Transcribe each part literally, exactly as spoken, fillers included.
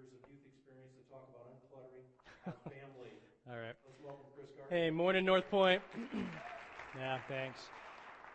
years of youth experience to talk about uncluttering our family. All right. Let's welcome Chris Gardner. Hey, morning, Northpointe. Yeah, thanks.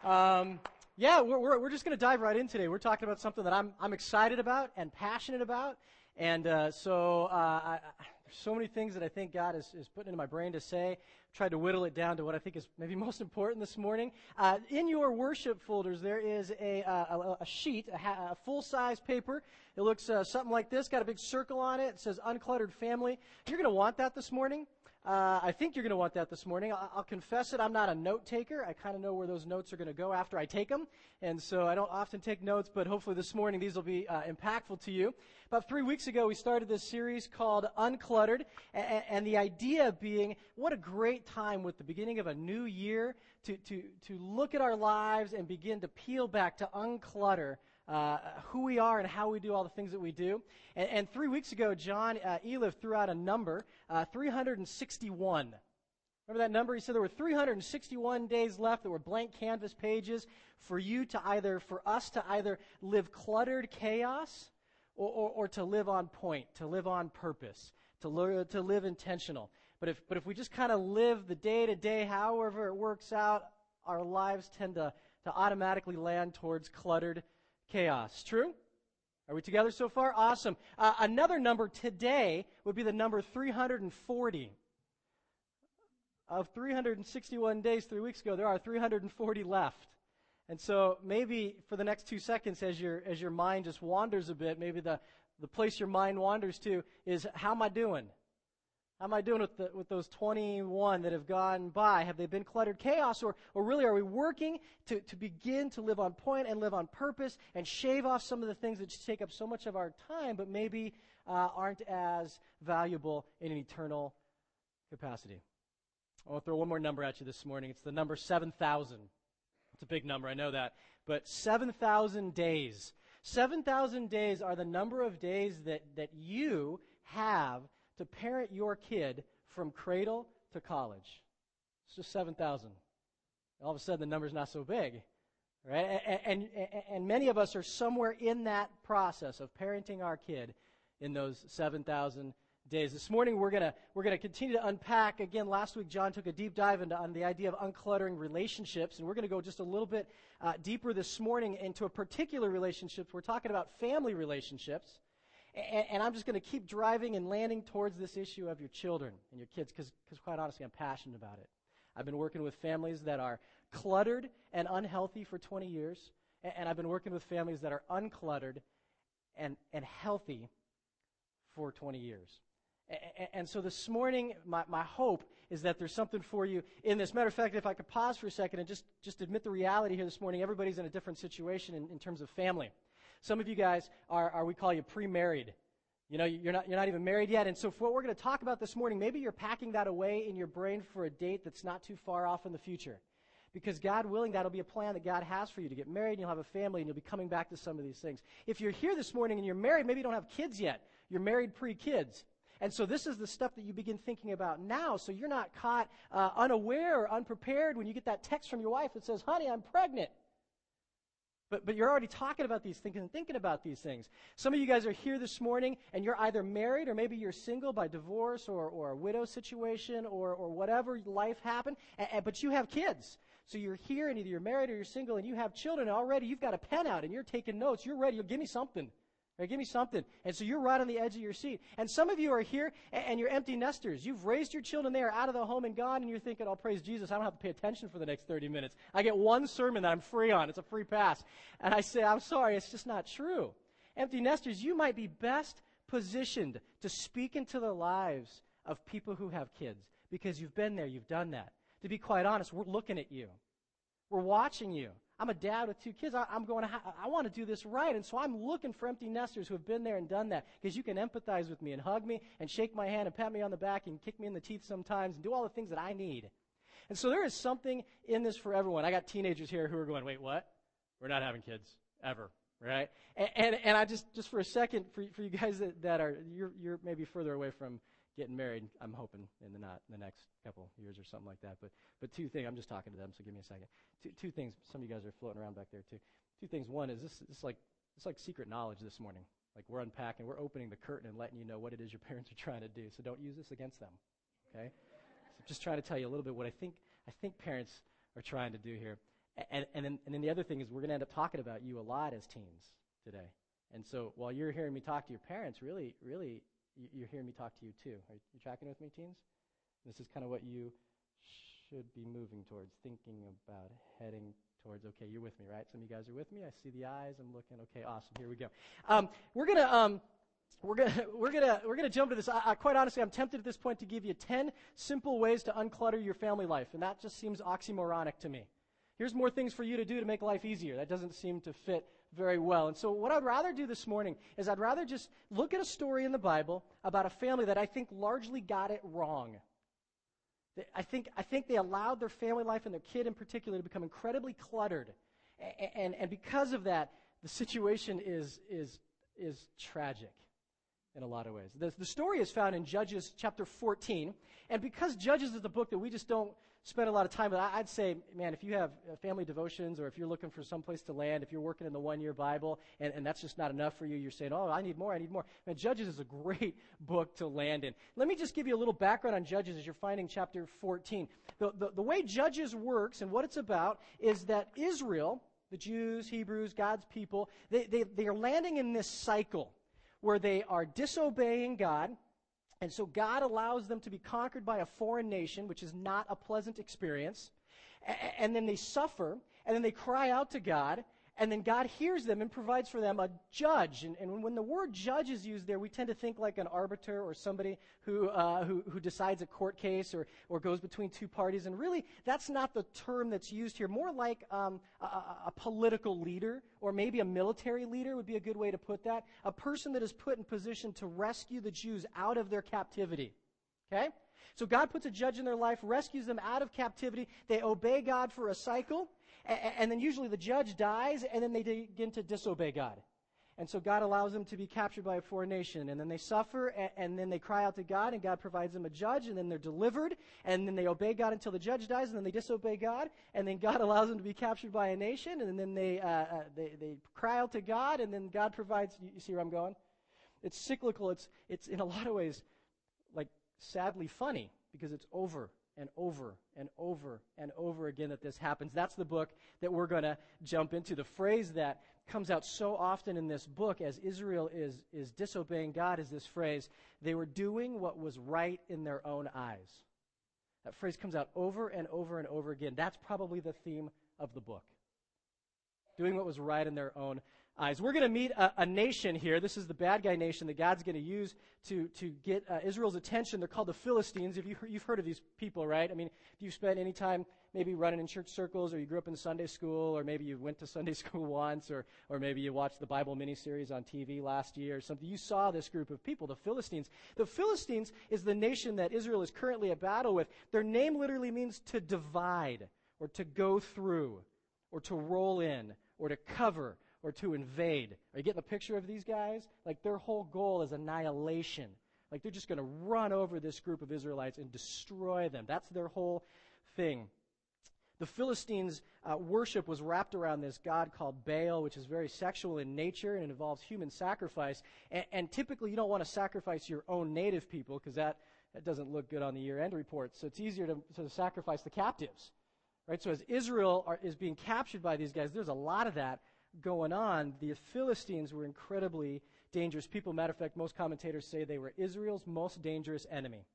Um, yeah, we're, we're, we're just going to dive right in today. We're talking about something that I'm, I'm excited about and passionate about. And uh, so uh, I, I, there's so many things that I think God is, is putting into my brain to say. Tried to whittle it down to what I think is maybe most important this morning. Uh, in your worship folders, there is a, uh, a sheet, a, ha- a full-size paper. It looks uh, something like this. Got a big circle on it. It says Uncluttered Family. You're going to want that this morning. Uh, I think you're going to want that this morning. I- I'll confess it. I'm not a note taker. I kind of know where those notes are going to go after I take them. And so I don't often take notes, but hopefully this morning these will be uh, impactful to you. About three weeks ago, we started this series called Uncluttered. A- and the idea being, what a great time with the beginning of a new year to, to, to look at our lives and begin to peel back, to unclutter Uh, who we are and how we do all the things that we do. And, and three weeks ago, John uh, Elif threw out a number, uh, three hundred sixty-one. Remember that number? He said there were three hundred sixty-one days left that were blank canvas pages for you to either, for us to either live cluttered chaos or, or, or to live on point, to live on purpose, to, lo- to live intentional. But if, but if we just kind of live the day-to-day, however it works out, our lives tend to, to automatically land towards cluttered chaos. True? Are we together so far? Awesome. Uh, another number today would be the number three hundred forty. Of three hundred sixty-one days three weeks ago, there are three hundred forty left. And so maybe for the next two seconds as your as your mind just wanders a bit, maybe the, the place your mind wanders to is, how am I doing? How am I doing with the, with those twenty-one that have gone by? Have they been cluttered chaos? Or, or really, are we working to, to begin to live on point and live on purpose and shave off some of the things that take up so much of our time but maybe uh, aren't as valuable in an eternal capacity? I want to throw one more number at you this morning. It's the number seven thousand. It's a big number, I know that. But seven thousand days. seven thousand days are the number of days that, that you have to parent your kid from cradle to college. It's just seven thousand. All of a sudden, the number's not so big, right? And, and, and many of us are somewhere in that process of parenting our kid in those seven thousand days. This morning, we're gonna we're gonna continue to unpack. Again, last week, John took a deep dive into on the idea of uncluttering relationships, and we're gonna go just a little bit uh, deeper this morning into a particular relationship. We're talking about family relationships. And I'm just going to keep driving and landing towards this issue of your children and your kids because, because quite honestly, I'm passionate about it. I've been working with families that are cluttered and unhealthy for twenty years, and I've been working with families that are uncluttered and, and healthy for twenty years. And so this morning, my, my hope is that there's something for you in this. Matter of fact, if I could pause for a second and just, just admit the reality here this morning, everybody's in a different situation in, in terms of family. Some of you guys are, are, we call you pre-married. You know, you're not, you're not even married yet. And so for what we're going to talk about this morning, maybe you're packing that away in your brain for a date that's not too far off in the future. Because God willing, that'll be a plan that God has for you to get married, and you'll have a family, and you'll be coming back to some of these things. If you're here this morning and you're married, maybe you don't have kids yet. You're married pre-kids. And so this is the stuff that you begin thinking about now, so you're not caught uh, unaware or unprepared when you get that text from your wife that says, honey, I'm pregnant. But, but you're already talking about these things and thinking about these things. Some of you guys are here this morning, and you're either married or maybe you're single by divorce or, or a widow situation or, or whatever life happened, and, and, but you have kids. So you're here, and either you're married or you're single, and you have children, and already you've got a pen out, and you're taking notes. You're ready. You'll give me something. Right, give me something. And so you're right on the edge of your seat. And some of you are here, and, and you're empty nesters. You've raised your children. They are out of the home and gone, and you're thinking, oh, praise Jesus, I don't have to pay attention for the next thirty minutes. I get one sermon that I'm free on. It's a free pass. And I say, I'm sorry, it's just not true. Empty nesters, you might be best positioned to speak into the lives of people who have kids because you've been there, you've done that. To be quite honest, we're looking at you. We're watching you. I'm a dad with two kids. I, I'm going. Ha- I want to do this right, and so I'm looking for empty nesters who have been there and done that. Because you can empathize with me and hug me and shake my hand and pat me on the back and kick me in the teeth sometimes and do all the things that I need. And so there is something in this for everyone. I got teenagers here who are going, "Wait, what? We're not having kids ever, right?" And and, and I just just for a second for for you guys that, that are you're you're maybe further away from getting married. I'm hoping in the not in the next couple years or something like that. But but two things. I'm just talking to them, so give me a second. Two, two things. Some of you guys are floating around back there too. Two things. One is this. It's like it's like secret knowledge this morning. Like we're unpacking, we're opening the curtain and letting you know what it is your parents are trying to do. So don't use this against them, okay? So I'm just trying to tell you a little bit what I think I think parents are trying to do here. And, and, then, and then the other thing is we're going to end up talking about you a lot as teens today. And so while you're hearing me talk to your parents, really, really, you're hearing me talk to you too. Are you tracking with me, teens? This is kind of what you should be moving towards, thinking about, heading towards. Okay, you're with me, right? Some of you guys are with me. I see the eyes. I'm looking. Okay, awesome. Here we go. Um, we're gonna, um, we're gonna, we're gonna, we're gonna jump to this. I, I, quite honestly, I'm tempted at this point to give you ten simple ways to unclutter your family life, and that just seems oxymoronic to me. Here's more things for you to do to make life easier. That doesn't seem to fit very well. And so what I'd rather do this morning is I'd rather just look at a story in the Bible about a family that I think largely got it wrong. I think I think they allowed their family life and their kid in particular to become incredibly cluttered, and and, and because of that, the situation is is is tragic in a lot of ways. The, the story is found in Judges chapter fourteen, and because Judges is the book that we just don't spend a lot of time with, I'd say, man, if you have family devotions or if you're looking for someplace to land, if you're working in the one-year Bible and, and that's just not enough for you, you're saying, oh, I need more, I need more. Man, Judges is a great book to land in. Let me just give you a little background on Judges as you're finding chapter fourteen. The, the, the way Judges works and what it's about is that Israel, the Jews, Hebrews, God's people, they they, they are landing in this cycle where they are disobeying God, and so God allows them to be conquered by a foreign nation, which is not a pleasant experience. A- and then they suffer, and then they cry out to God, and then God hears them and provides for them a judge. And, and when the word judge is used there, we tend to think like an arbiter or somebody who uh, who, who decides a court case or, or goes between two parties. And really, that's not the term that's used here. More like um, a, a political leader or maybe a military leader would be a good way to put that. A person that is put in position to rescue the Jews out of their captivity. Okay? So God puts a judge in their life, rescues them out of captivity. They obey God for a cycle. And then usually the judge dies, and then they begin to disobey God. And so God allows them to be captured by a foreign nation, and then they suffer, and then they cry out to God, and God provides them a judge, and then they're delivered, and then they obey God until the judge dies, and then they disobey God, and then God allows them to be captured by a nation, and then they uh, they, they cry out to God, and then God provides. You see where I'm going? It's cyclical. It's it's in a lot of ways, like sadly funny because it's over and over and over and over again that this happens. That's the book that we're going to jump into. The phrase that comes out so often in this book as Israel is is disobeying God is this phrase, they were doing what was right in their own eyes. That phrase comes out over and over and over again. That's probably the theme of the book. Doing what was right in their own eyes. We're going to meet a, a nation here. This is the bad guy nation that God's going to use to to get uh, Israel's attention. They're called the Philistines. If you, you've heard of these people, right? I mean, if you've spent any time maybe running in church circles, or you grew up in Sunday school, or maybe you went to Sunday school once, or or maybe you watched the Bible miniseries on T V last year or something, you saw this group of people, the Philistines. The Philistines is the nation that Israel is currently at battle with. Their name literally means to divide, or to go through, or to roll in, or to cover, or to invade. Are you getting a picture of these guys? Like their whole goal is annihilation. Like they're just going to run over this group of Israelites and destroy them. That's their whole thing. The Philistines' uh, worship was wrapped around this god called Baal, which is very sexual in nature and it involves human sacrifice. And, and typically you don't want to sacrifice your own native people because that, that doesn't look good on the year-end report. So it's easier to, to sacrifice the captives. Right? So as Israel are, is being captured by these guys, there's a lot of that going on. The Philistines were incredibly dangerous people. Matter of fact, most commentators say they were Israel's most dangerous enemy.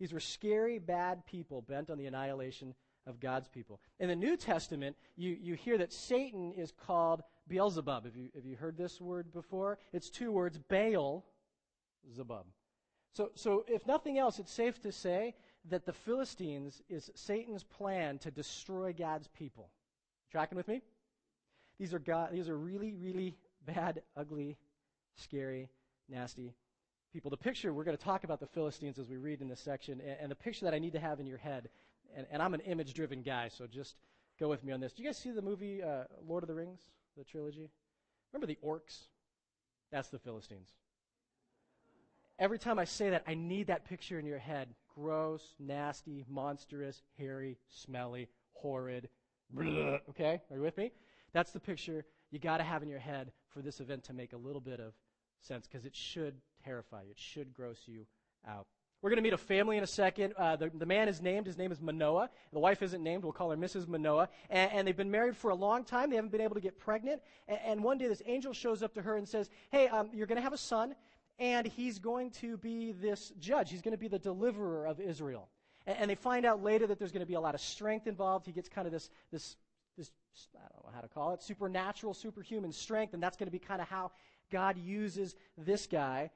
These were scary, bad people bent on the annihilation of God's people. In the New Testament, you, you hear that Satan is called Beelzebub. Have you, have you heard this word before? It's two words, Baal, Zebub. So, so if nothing else, it's safe to say that the Philistines is Satan's plan to destroy God's people. Tracking with me? These are God, these are really, really bad, ugly, scary, nasty people. The picture, we're going to talk about the Philistines as we read in this section, and, and the picture that I need to have in your head, and, and I'm an image-driven guy, so just go with me on this. Do you guys see the movie uh, Lord of the Rings, the trilogy? Remember the orcs? That's the Philistines. Every time I say that, I need that picture in your head. Gross, nasty, monstrous, hairy, smelly, horrid, blah, okay? Are you with me? That's the picture you got to have in your head for this event to make a little bit of sense, because it should terrify you. It should gross you out. We're going to meet a family in a second. Uh, the, the man is named. His name is Manoah. The wife isn't named. We'll call her Missus Manoah. And, and they've been married for a long time. They haven't been able to get pregnant. And, and one day this angel shows up to her and says, hey, um, you're going to have a son, and he's going to be this judge. He's going to be the deliverer of Israel. And, and they find out later that there's going to be a lot of strength involved. He gets kind of this, this, this, I don't know how to call it, supernatural, superhuman strength. And that's going to be kind of how God uses this guy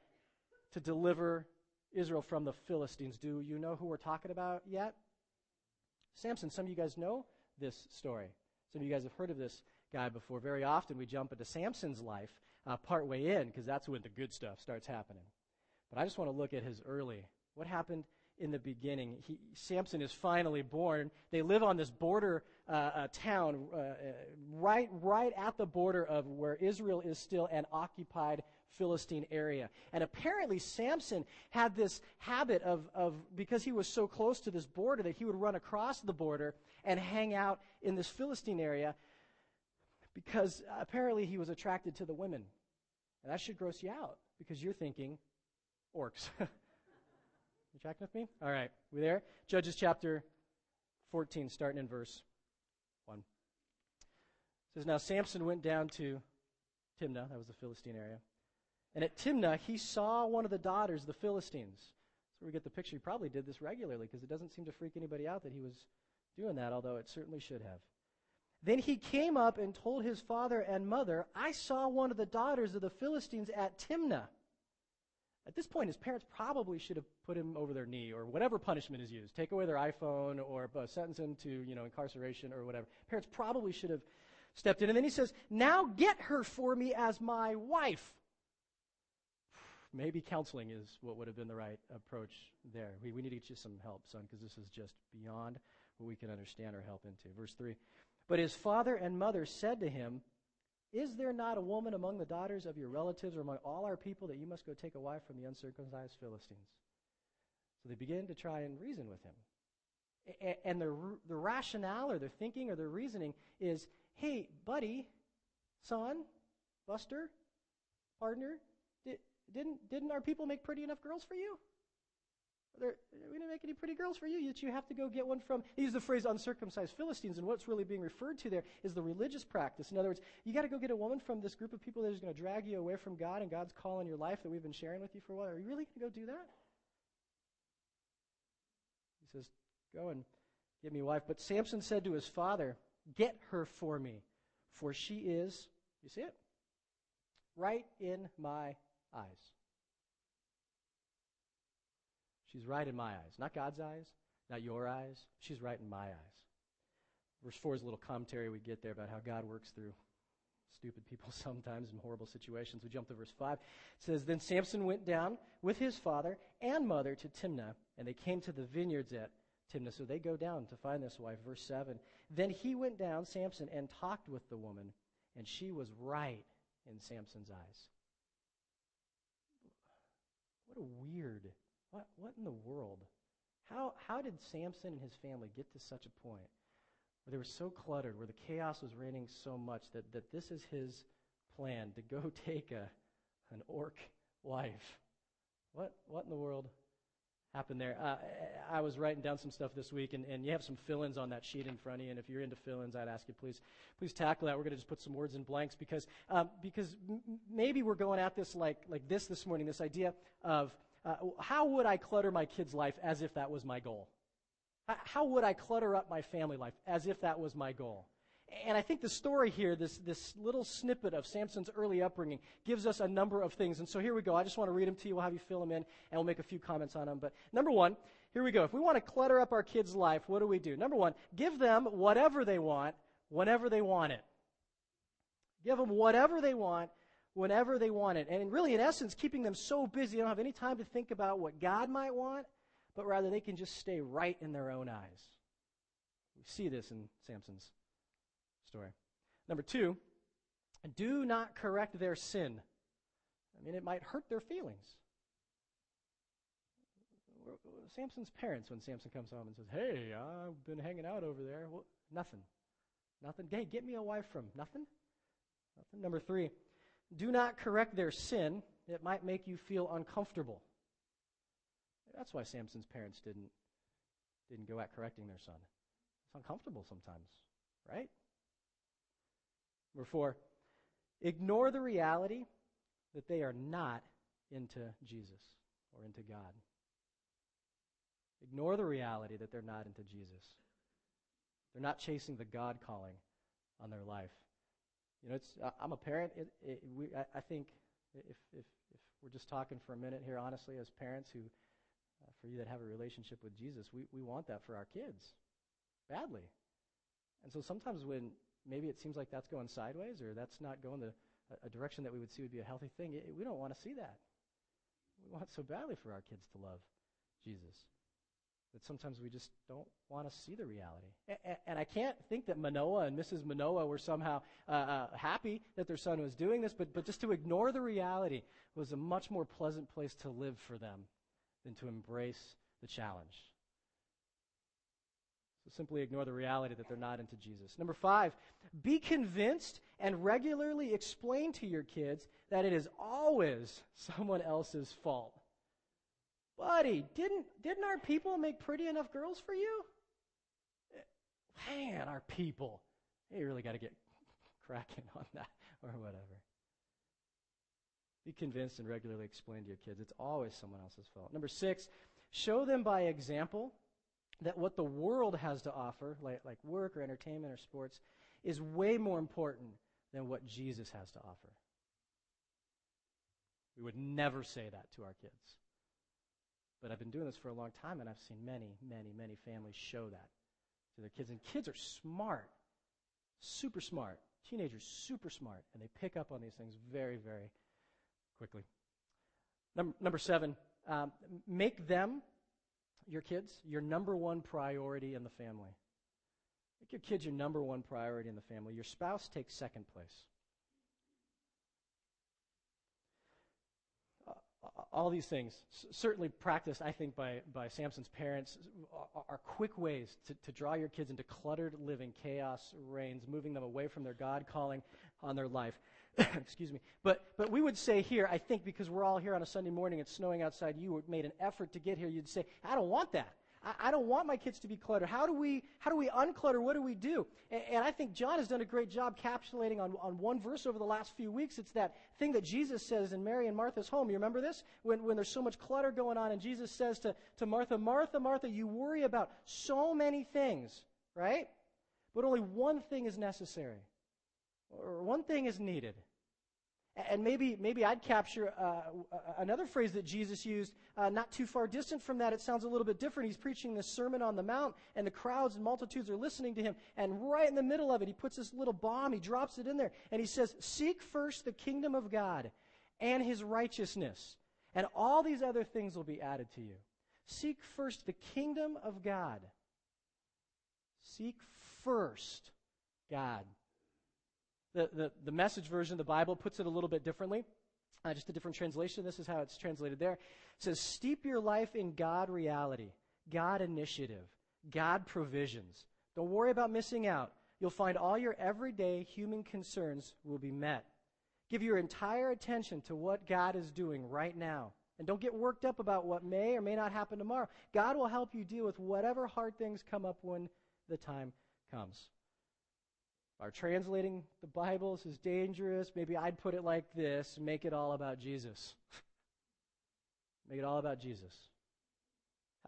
to deliver Israel from the Philistines. Do you know who we're talking about yet? Samson. Some of you guys know this story. Some of you guys have heard of this guy before. Very often we jump into Samson's life uh, partway in, because that's when the good stuff starts happening. But I just want to look at his early. What happened in the beginning? He, Samson is finally born. They live on this border uh, uh, town uh, uh, right, right at the border of where Israel is still an occupied Philistine area. And apparently Samson had this habit of, of, because he was so close to this border, that he would run across the border and hang out in this Philistine area, because apparently he was attracted to the women. And that should gross you out, because you're thinking orcs. You tracking with me? All right. We there? Judges chapter fourteen, starting in verse one. It says, now Samson went down to Timnah, that was the Philistine area, and at Timnah, he saw one of the daughters of the Philistines. So we get the picture. He probably did this regularly, because it doesn't seem to freak anybody out that he was doing that, although it certainly should have. Then he came up and told his father and mother, I saw one of the daughters of the Philistines at Timnah. At this point, his parents probably should have put him over their knee, or whatever punishment is used. Take away their iPhone, or uh, sentence him to, you know, incarceration or whatever. Parents probably should have stepped in. And then he says, now get her for me as my wife. Maybe counseling is what would have been the right approach there. We, we need to get you some help, son, because this is just beyond what we can understand or help into. Verse three, but his father and mother said to him, is there not a woman among the daughters of your relatives or among all our people that you must go take a wife from the uncircumcised Philistines? So they begin to try and reason with him. A- and their, their rationale or their thinking or their reasoning is, hey, buddy, son, buster, partner, Didn't didn't our people make pretty enough girls for you? There, we didn't make any pretty girls for you, yet you have to go get one from. They use the phrase uncircumcised Philistines, and what's really being referred to there is the religious practice. In other words, you got to go get a woman from this group of people that is going to drag you away from God and God's call in your life that we've been sharing with you for a while. Are you really going to go do that? He says, go and get me a wife. But Samson said to his father, get her for me, for she is, you see it? Right in my eyes. She's right in my eyes. Not God's eyes, not your eyes. She's right in my eyes. Verse four is a little commentary we get there about how God works through stupid people sometimes in horrible situations. We jump to verse five. It says, then Samson went down with his father and mother to Timnah, and they came to the vineyards at Timnah. So they go down to find this wife. Verse seven. Then he went down, Samson, and talked with the woman, and she was right in Samson's eyes. What a weird, what what in the world? How how did Samson and his family get to such a point where they were so cluttered, where the chaos was reigning so much that, that this is his plan, to go take a an orc wife? What what in the world happened there? Uh, I was writing down some stuff this week, and, and you have some fill-ins on that sheet in front of you, and if you're into fill-ins, I'd ask you, please please tackle that. We're going to just put some words in blanks, because um, because m- maybe we're going at this like, like this this morning, this idea of uh, how would I clutter my kid's life as if that was my goal? How would I clutter up my family life as if that was my goal? And I think the story here, this this little snippet of Samson's early upbringing, gives us a number of things. And so here we go. I just want to read them to you. We'll have you fill them in, and we'll make a few comments on them. But number one, here we go. If we want to clutter up our kids' life, what do we do? Number one, give them whatever they want, whenever they want it. Give them whatever they want, whenever they want it. And really, in essence, keeping them so busy they don't have any time to think about what God might want, but rather they can just stay right in their own eyes. We see this in Samson's story. Number two, do not correct their sin. I mean, it might hurt their feelings. Samson's parents, when Samson comes home and says, hey, I've been hanging out over there. Well, nothing. Nothing. Hey, get me a wife from. Nothing. Nothing. Number three, do not correct their sin. It might make you feel uncomfortable. That's why Samson's parents didn't didn't go at correcting their son. It's uncomfortable sometimes, right? Number four, ignore the reality that they are not into Jesus or into God. Ignore the reality that they're not into Jesus. They're not chasing the God calling on their life. You know, it's I, I'm a parent. It, it, we, I, I think if, if if we're just talking for a minute here, honestly, as parents who, uh, for you that have a relationship with Jesus, we, we want that for our kids badly. And so sometimes when maybe it seems like that's going sideways or that's not going the a, a direction that we would see would be a healthy thing, it, we don't want to see that. We want so badly for our kids to love Jesus. That sometimes we just don't want to see the reality. And, and I can't think that Manoah and Missus Manoah were somehow uh, uh, happy that their son was doing this, but, but just to ignore the reality was a much more pleasant place to live for them than to embrace the challenge. So simply ignore the reality that they're not into Jesus. Number five, be convinced and regularly explain to your kids that it is always someone else's fault. Buddy, didn't didn't our people make pretty enough girls for you? Man, our people. You really got to get cracking on that or whatever. Be convinced and regularly explain to your kids. It's always someone else's fault. Number six, show them by example that what the world has to offer, like, like work or entertainment or sports, is way more important than what Jesus has to offer. We would never say that to our kids. But I've been doing this for a long time, and I've seen many, many, many families show that to their kids. And kids are smart, super smart. Teenagers, super smart. And they pick up on these things very, very quickly. Number, number seven, um, make them, your kids, your number one priority in the family. Make your kids your number one priority in the family. Your spouse takes second place. All these things, certainly practiced, I think, by, by Samson's parents, are quick ways to, to draw your kids into cluttered living, chaos reigns, moving them away from their God calling on their life. Excuse me. But but we would say here, I think, because we're all here on a Sunday morning, it's snowing outside, you made an effort to get here, you'd say, I don't want that. I, I don't want my kids to be cluttered. How do we how do we unclutter? What do we do? And, and I think John has done a great job capsulating on, on one verse over the last few weeks. It's that thing that Jesus says in Mary and Martha's home. You remember this? When when there's so much clutter going on, and Jesus says to, to Martha, Martha, Martha, you worry about so many things, right? But only one thing is necessary, or one thing is needed. And maybe maybe I'd capture uh, another phrase that Jesus used, uh, not too far distant from that. It sounds a little bit different. He's preaching this Sermon on the Mount, and the crowds and multitudes are listening to him. And right in the middle of it, he puts this little bomb. He drops it in there, and he says, seek first the kingdom of God and his righteousness, and all these other things will be added to you. Seek first the kingdom of God. Seek first God. The, the the Message version of the Bible puts it a little bit differently, uh, just a different translation. This is how it's translated there. It says, steep your life in God reality, God initiative, God provisions. Don't worry about missing out. You'll find all your everyday human concerns will be met. Give your entire attention to what God is doing right now. And don't get worked up about what may or may not happen tomorrow. God will help you deal with whatever hard things come up when the time comes. Our translating the Bibles is dangerous. Maybe I'd put it like this, make it all about Jesus. Make it all about Jesus.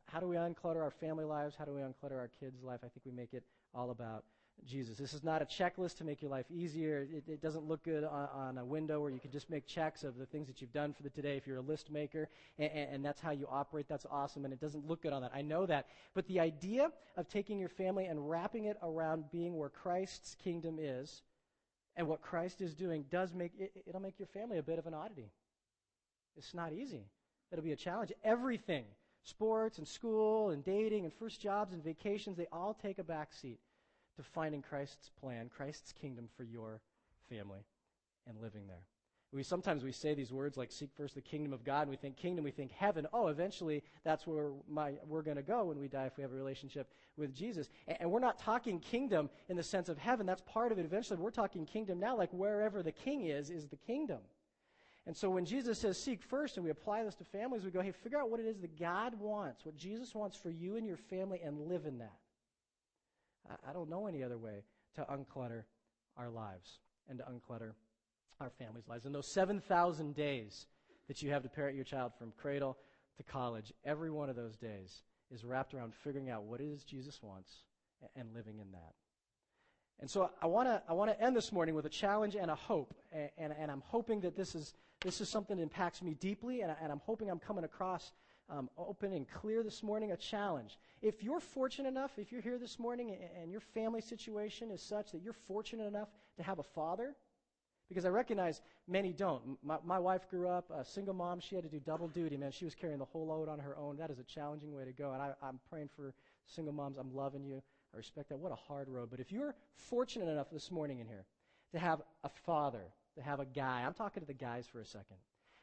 How do we unclutter our family lives? How do we unclutter our kids' life? I think we make it all about Jesus. This is not a checklist to make your life easier. It, it doesn't look good on, on a window where you can just make checks of the things that you've done for the today if you're a list maker, and, and, and that's how you operate. That's awesome, and it doesn't look good on that. I know that. But the idea of taking your family and wrapping it around being where Christ's kingdom is and what Christ is doing does make it, it'll make your family a bit of an oddity. It's not easy. It'll be a challenge. Everything, sports and school and dating and first jobs and vacations, they all take a back seat to finding Christ's plan, Christ's kingdom for your family and living there. we sometimes we say these words like seek first the kingdom of God, and we think kingdom, we think heaven. Oh, eventually that's where my, we're going to go when we die if we have a relationship with Jesus. And, and we're not talking kingdom in the sense of heaven. That's part of it. Eventually we're talking kingdom now, like wherever the king is, is the kingdom. And so when Jesus says seek first, and we apply this to families, we go, hey, figure out what it is that God wants, what Jesus wants for you and your family, and live in that. I, I don't know any other way to unclutter our lives and to unclutter our families' lives. And those seven thousand days that you have to parent your child from cradle to college, every one of those days is wrapped around figuring out what it is Jesus wants and living in that. And so I want to I want to end this morning with a challenge and a hope, and, and, and I'm hoping that this is this is something that impacts me deeply, and, I, and I'm hoping I'm coming across um, open and clear this morning, a challenge. If you're fortunate enough, if you're here this morning and, and your family situation is such that you're fortunate enough to have a father, because I recognize many don't. My, my wife grew up a single mom. She had to do double duty, man. She was carrying the whole load on her own. That is a challenging way to go, and I, I'm praying for single moms. I'm loving you. I respect that. What a hard road. But if you're fortunate enough this morning in here to have a father, to have a guy, I'm talking to the guys for a second.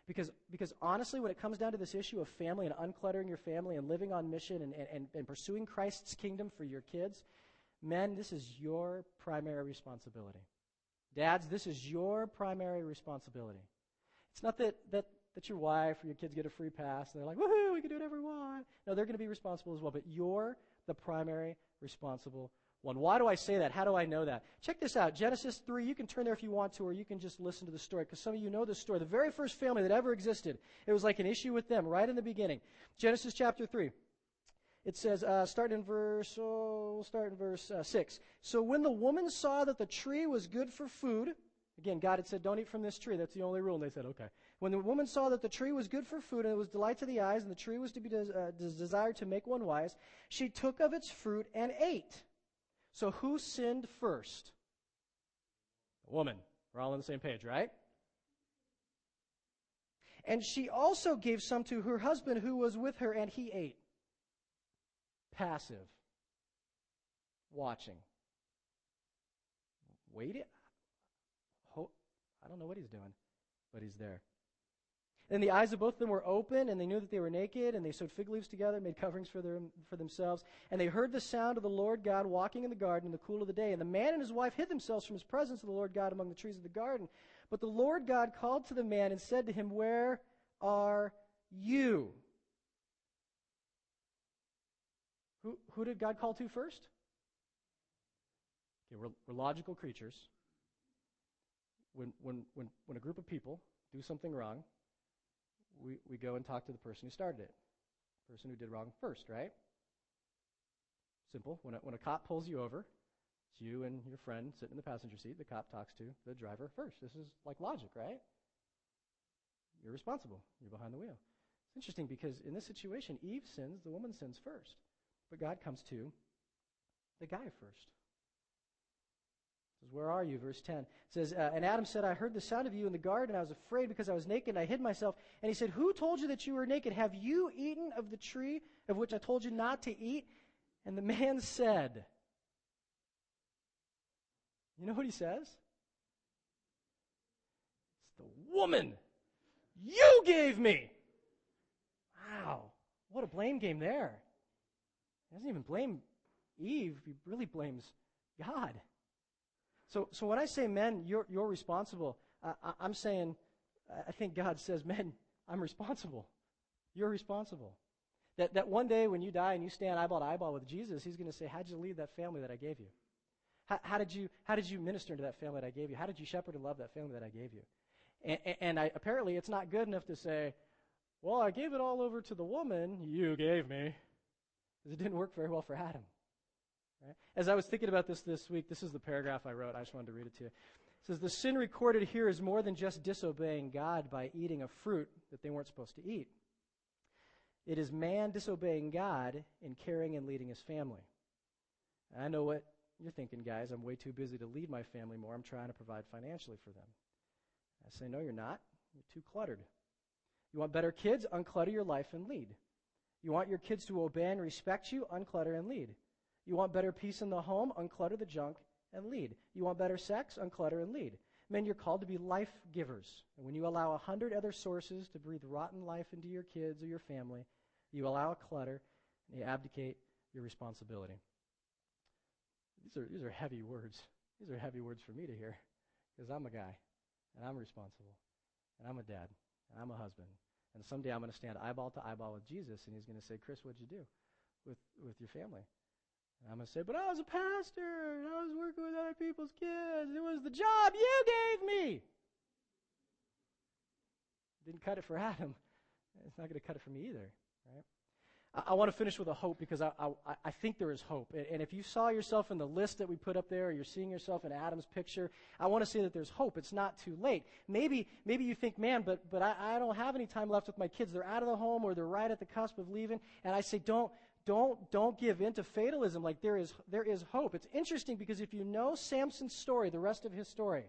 Because because honestly, when it comes down to this issue of family and uncluttering your family and living on mission and, and, and pursuing Christ's kingdom for your kids, men, this is your primary responsibility. Dads, this is your primary responsibility. It's not that that that your wife or your kids get a free pass and they're like, woohoo, we can do whatever we want. No, they're going to be responsible as well. But you're the primary responsible one. Why do I say that? How do I know that? Check this out. Genesis three, you can turn there if you want to, or you can just listen to the story, because some of you know this story. The very first family that ever existed, it was like an issue with them right in the beginning. Genesis chapter three. It says, uh, start in verse, oh, we'll start in verse uh, six. So when the woman saw that the tree was good for food, again, God had said, don't eat from this tree. That's the only rule. And they said, okay. When the woman saw that the tree was good for food and it was delight to the eyes and the tree was to be des- uh, des- desired to make one wise, she took of its fruit and ate. So who sinned first? The woman. We're all on the same page, right? And she also gave some to her husband who was with her, and he ate. Passive. Watching. Waiting. I don't know what he's doing, but he's there. And the eyes of both of them were open, and they knew that they were naked, and they sewed fig leaves together, made coverings for their, for themselves. And they heard the sound of the Lord God walking in the garden in the cool of the day. And the man and his wife hid themselves from his presence of the Lord God among the trees of the garden. But the Lord God called to the man and said to him, where are you? Who, who did God call to first? Okay, we're, we're logical creatures. When, when when when a group of people do something wrong, we, we go and talk to the person who started it, the person who did wrong first, right? Simple. When a, when a cop pulls you over, it's you and your friend sitting in the passenger seat. The cop talks to the driver first. This is like logic, right? You're responsible. You're behind the wheel. It's interesting because in this situation, Eve sins, the woman sins first. But God comes to the guy first. Where are you? Verse ten. It says, uh, and Adam said, I heard the sound of you in the garden. I was afraid because I was naked and I hid myself. And he said, who told you that you were naked? Have you eaten of the tree of which I told you not to eat? And the man said, you know what he says? It's the woman you gave me. Wow. What a blame game there. He doesn't even blame Eve. He really blames God. So so when I say, men, you're you're responsible, uh, I, I'm saying, I think God says, men, I'm responsible. You're responsible. That that one day when you die and you stand eyeball to eyeball with Jesus, he's going to say, how'd you lead that family that I gave you? How, how did you how did you minister to that family that I gave you? How did you shepherd and love that family that I gave you? And, and I, apparently it's not good enough to say, well, I gave it all over to the woman you gave me, because it didn't work very well for Adam. Right? As I was thinking about this this week, this is the paragraph I wrote. I just wanted to read it to you. It says, the sin recorded here is more than just disobeying God by eating a fruit that they weren't supposed to eat. It is man disobeying God in caring and leading his family. And I know what you're thinking, guys. I'm way too busy to lead my family more. I'm trying to provide financially for them. I say, no, you're not. You're too cluttered. You want better kids? Unclutter your life and lead. You want your kids to obey and respect you? Unclutter and lead. You want better peace in the home? Unclutter the junk and lead. You want better sex? Unclutter and lead. Men, you're called to be life givers. And when you allow a hundred other sources to breathe rotten life into your kids or your family, you allow a clutter and you abdicate your responsibility. These are, these are heavy words. These are heavy words for me to hear, because I'm a guy, and I'm responsible, and I'm a dad, and I'm a husband. And someday I'm going to stand eyeball to eyeball with Jesus, and he's going to say, Chris, what'd you do with, with your family? And I'm going to say, but I was a pastor, and I was working with other people's kids. It was the job you gave me. Didn't cut it for Adam. It's not going to cut it for me either, right? I want to finish with a hope, because I, I, I think there is hope. And if you saw yourself in the list that we put up there, or you're seeing yourself in Adam's picture, I want to say that there's hope. It's not too late. Maybe maybe you think, man, but but I, I don't have any time left with my kids. They're out of the home, or they're right at the cusp of leaving. And I say, don't don't don't give in to fatalism. Like, there is there is hope. It's interesting, because if you know Samson's story, the rest of his story,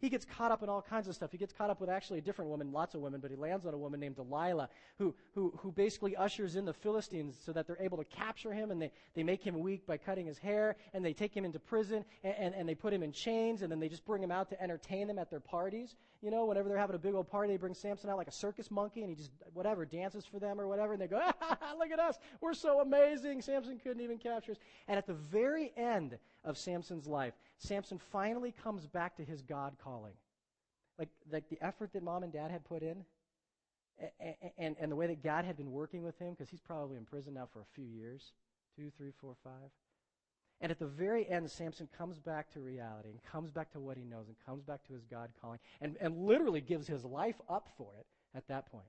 he gets caught up in all kinds of stuff. He gets caught up with actually a different woman, lots of women, but he lands on a woman named Delilah, who who who basically ushers in the Philistines so that they're able to capture him, and they, they make him weak by cutting his hair, and they take him into prison, and, and, and they put him in chains, and then they just bring him out to entertain them at their parties. You know, whenever they're having a big old party, they bring Samson out like a circus monkey, and he just, whatever, dances for them or whatever, and they go, ah, look at us, we're so amazing. Samson couldn't even capture us. And at the very end of Samson's life, Samson finally comes back to his God calling. Like, like the effort that mom and dad had put in, and, and, and the way that God had been working with him, because he's probably in prison now for a few years, two, three, four, five. And at the very end, Samson comes back to reality, and comes back to what he knows, and comes back to his God calling, and, and literally gives his life up for it at that point.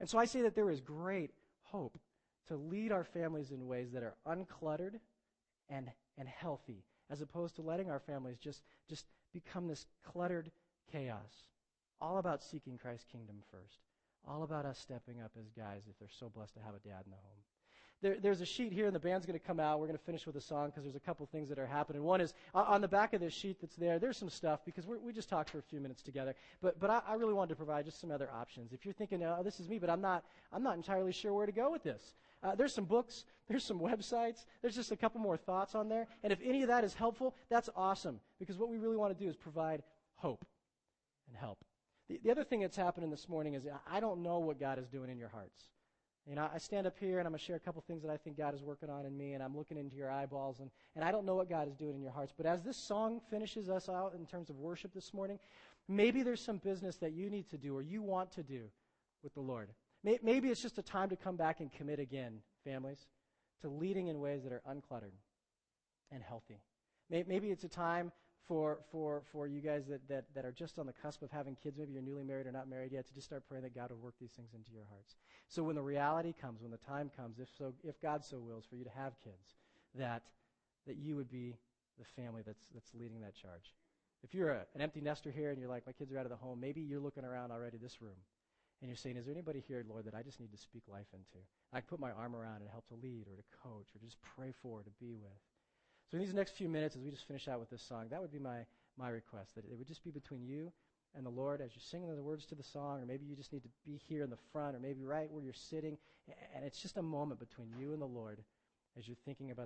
And so I say that there is great hope to lead our families in ways that are uncluttered and and healthy, as opposed to letting our families just, just become this cluttered chaos. All about seeking Christ's kingdom first. All about us stepping up as guys if they're so blessed to have a dad in the home. There, there's a sheet here, and the band's going to come out. We're going to finish with a song, because there's a couple things that are happening. One is, uh, on the back of this sheet that's there, there's some stuff, because we're, we just talked for a few minutes together. But but I, I really wanted to provide just some other options. If you're thinking, oh, this is me, but I'm not, I'm not entirely sure where to go with this. Uh, there's some books. There's some websites. There's just a couple more thoughts on there. And if any of that is helpful, that's awesome, because what we really want to do is provide hope and help. The, the other thing that's happening this morning is, I don't know what God is doing in your hearts. You know, I stand up here, and I'm going to share a couple things that I think God is working on in me, and I'm looking into your eyeballs, and, and I don't know what God is doing in your hearts. But as this song finishes us out in terms of worship this morning, maybe there's some business that you need to do, or you want to do with the Lord. Maybe it's just a time to come back and commit again, families, to leading in ways that are uncluttered and healthy. Maybe it's a time for for, for you guys that, that, that are just on the cusp of having kids, maybe you're newly married or not married yet, to just start praying that God will work these things into your hearts. So when the reality comes, when the time comes, if so, if God so wills for you to have kids, that that you would be the family that's that's leading that charge. If you're a, an empty nester here and you're like, my kids are out of the home, maybe you're looking around already this room, and you're saying, is there anybody here, Lord, that I just need to speak life into? I can put my arm around and help to lead or to coach or just pray for or to be with. So in these next few minutes, as we just finish out with this song, that would be my, my request, that it would just be between you and the Lord as you're singing the words to the song, or maybe you just need to be here in the front, or maybe right where you're sitting, and it's just a moment between you and the Lord as you're thinking about